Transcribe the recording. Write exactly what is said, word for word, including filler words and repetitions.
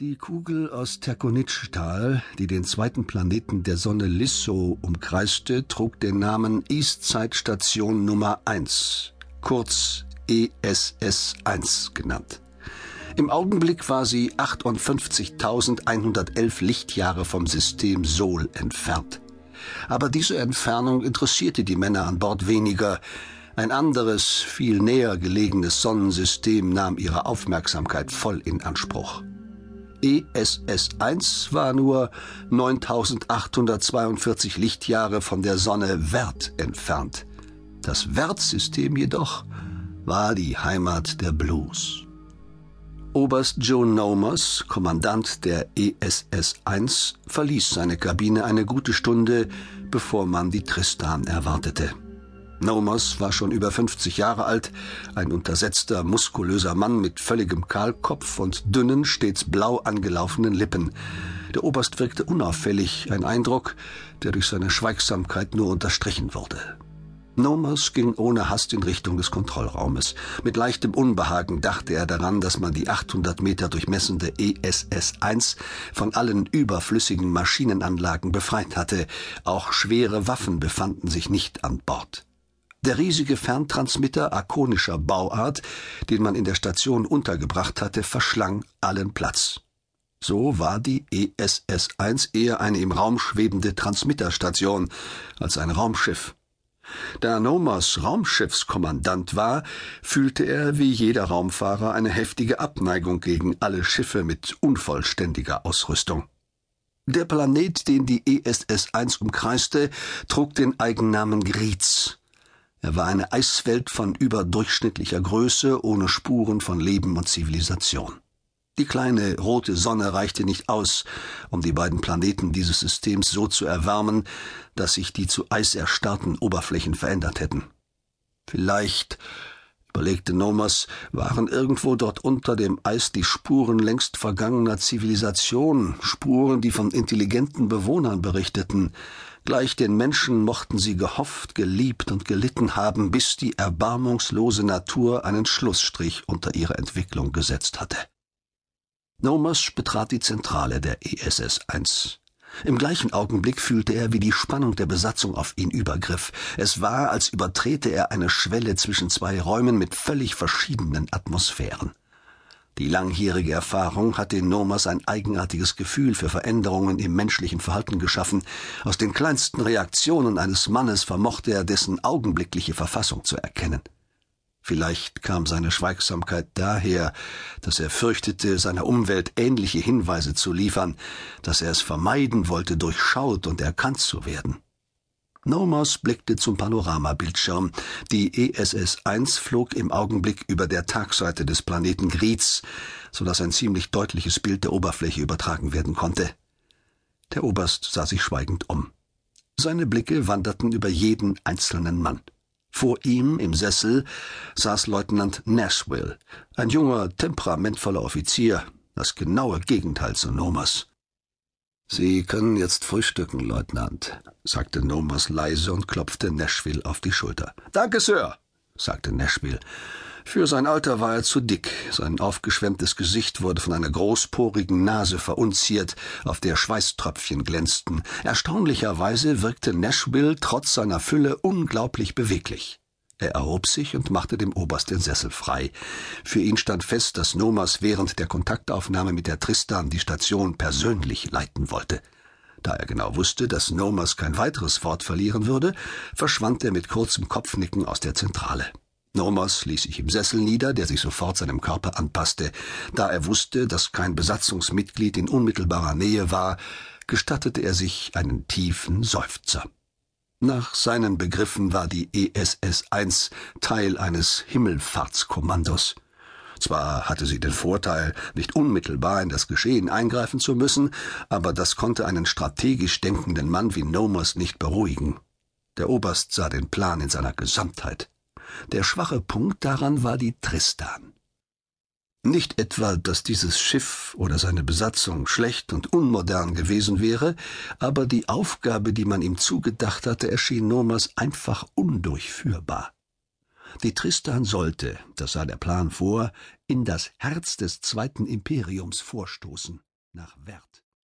Die Kugel aus Terkonitschtal, die den zweiten Planeten der Sonne Lisso umkreiste, trug den Namen East-Zeitstation Nummer eins, kurz E S S eins genannt. Im Augenblick war sie achtundfünfzigtausendeinhundertelf Lichtjahre vom System Sol entfernt. Aber diese Entfernung interessierte die Männer an Bord weniger. Ein anderes, viel näher gelegenes Sonnensystem nahm ihre Aufmerksamkeit voll in Anspruch. E S S eins war nur neuntausendachthundertzweiundvierzig Lichtjahre von der Sonne Wert entfernt. Das Wertsystem jedoch war die Heimat der Blues. Oberst Joe Nomers, Kommandant der E S S eins, verließ seine Kabine eine gute Stunde, bevor man die Tristan erwartete. Nomers war schon über fünfzig Jahre alt, ein untersetzter, muskulöser Mann mit völligem Kahlkopf und dünnen, stets blau angelaufenen Lippen. Der Oberst wirkte unauffällig, ein Eindruck, der durch seine Schweigsamkeit nur unterstrichen wurde. Nomers ging ohne Hast in Richtung des Kontrollraumes. Mit leichtem Unbehagen dachte er daran, dass man die achthundert Meter durchmessende E S S eins von allen überflüssigen Maschinenanlagen befreit hatte. Auch schwere Waffen befanden sich nicht an Bord. Der riesige Ferntransmitter arkonischer Bauart, den man in der Station untergebracht hatte, verschlang allen Platz. So war die E S S eins eher eine im Raum schwebende Transmitterstation als ein Raumschiff. Da Nomers Raumschiffskommandant war, fühlte er wie jeder Raumfahrer eine heftige Abneigung gegen alle Schiffe mit unvollständiger Ausrüstung. Der Planet, den die E S S eins umkreiste, trug den Eigennamen Grietz. Er war eine Eiswelt von überdurchschnittlicher Größe, ohne Spuren von Leben und Zivilisation. Die kleine rote Sonne reichte nicht aus, um die beiden Planeten dieses Systems so zu erwärmen, dass sich die zu Eis erstarrten Oberflächen verändert hätten. Vielleicht, überlegte Nomers, waren irgendwo dort unter dem Eis die Spuren längst vergangener Zivilisation, Spuren, die von intelligenten Bewohnern berichteten. Gleich den Menschen mochten sie gehofft, geliebt und gelitten haben, bis die erbarmungslose Natur einen Schlussstrich unter ihre Entwicklung gesetzt hatte. Nomers betrat die Zentrale der E S S eins. Im gleichen Augenblick fühlte er, wie die Spannung der Besatzung auf ihn übergriff. Es war, als übertrete er eine Schwelle zwischen zwei Räumen mit völlig verschiedenen Atmosphären. Die langjährige Erfahrung hatte in Nomers ein eigenartiges Gefühl für Veränderungen im menschlichen Verhalten geschaffen. Aus den kleinsten Reaktionen eines Mannes vermochte er, dessen augenblickliche Verfassung zu erkennen. Vielleicht kam seine Schweigsamkeit daher, dass er fürchtete, seiner Umwelt ähnliche Hinweise zu liefern, dass er es vermeiden wollte, durchschaut und erkannt zu werden. Nomers blickte zum Panoramabildschirm. Die E S S eins flog im Augenblick über der Tagseite des Planeten Grietz, sodass ein ziemlich deutliches Bild der Oberfläche übertragen werden konnte. Der Oberst sah sich schweigend um. Seine Blicke wanderten über jeden einzelnen Mann. Vor ihm im Sessel saß Leutnant Nashville, ein junger, temperamentvoller Offizier, das genaue Gegenteil zu Nomers. »Sie können jetzt frühstücken, Leutnant«, sagte Nomers leise und klopfte Nashville auf die Schulter. »Danke, Sir«, sagte Nashville. Für sein Alter war er zu dick, sein aufgeschwemmtes Gesicht wurde von einer großporigen Nase verunziert, auf der Schweißtröpfchen glänzten. Erstaunlicherweise wirkte Nashville trotz seiner Fülle unglaublich beweglich. Er erhob sich und machte dem Oberst den Sessel frei. Für ihn stand fest, dass Nomers während der Kontaktaufnahme mit der Tristan die Station persönlich leiten wollte. Da er genau wusste, dass Nomers kein weiteres Wort verlieren würde, verschwand er mit kurzem Kopfnicken aus der Zentrale. Nomers ließ sich im Sessel nieder, der sich sofort seinem Körper anpasste. Da er wusste, dass kein Besatzungsmitglied in unmittelbarer Nähe war, gestattete er sich einen tiefen Seufzer. Nach seinen Begriffen war die E S S eins Teil eines Himmelfahrtskommandos. Zwar hatte sie den Vorteil, nicht unmittelbar in das Geschehen eingreifen zu müssen, aber das konnte einen strategisch denkenden Mann wie Nomers nicht beruhigen. Der Oberst sah den Plan in seiner Gesamtheit. Der schwache Punkt daran war die Tristan. Nicht etwa, dass dieses Schiff oder seine Besatzung schlecht und unmodern gewesen wäre, aber die Aufgabe, die man ihm zugedacht hatte, erschien Nomers einfach undurchführbar. Die Tristan sollte, das sah der Plan vor, in das Herz des Zweiten Imperiums vorstoßen. nach Wert.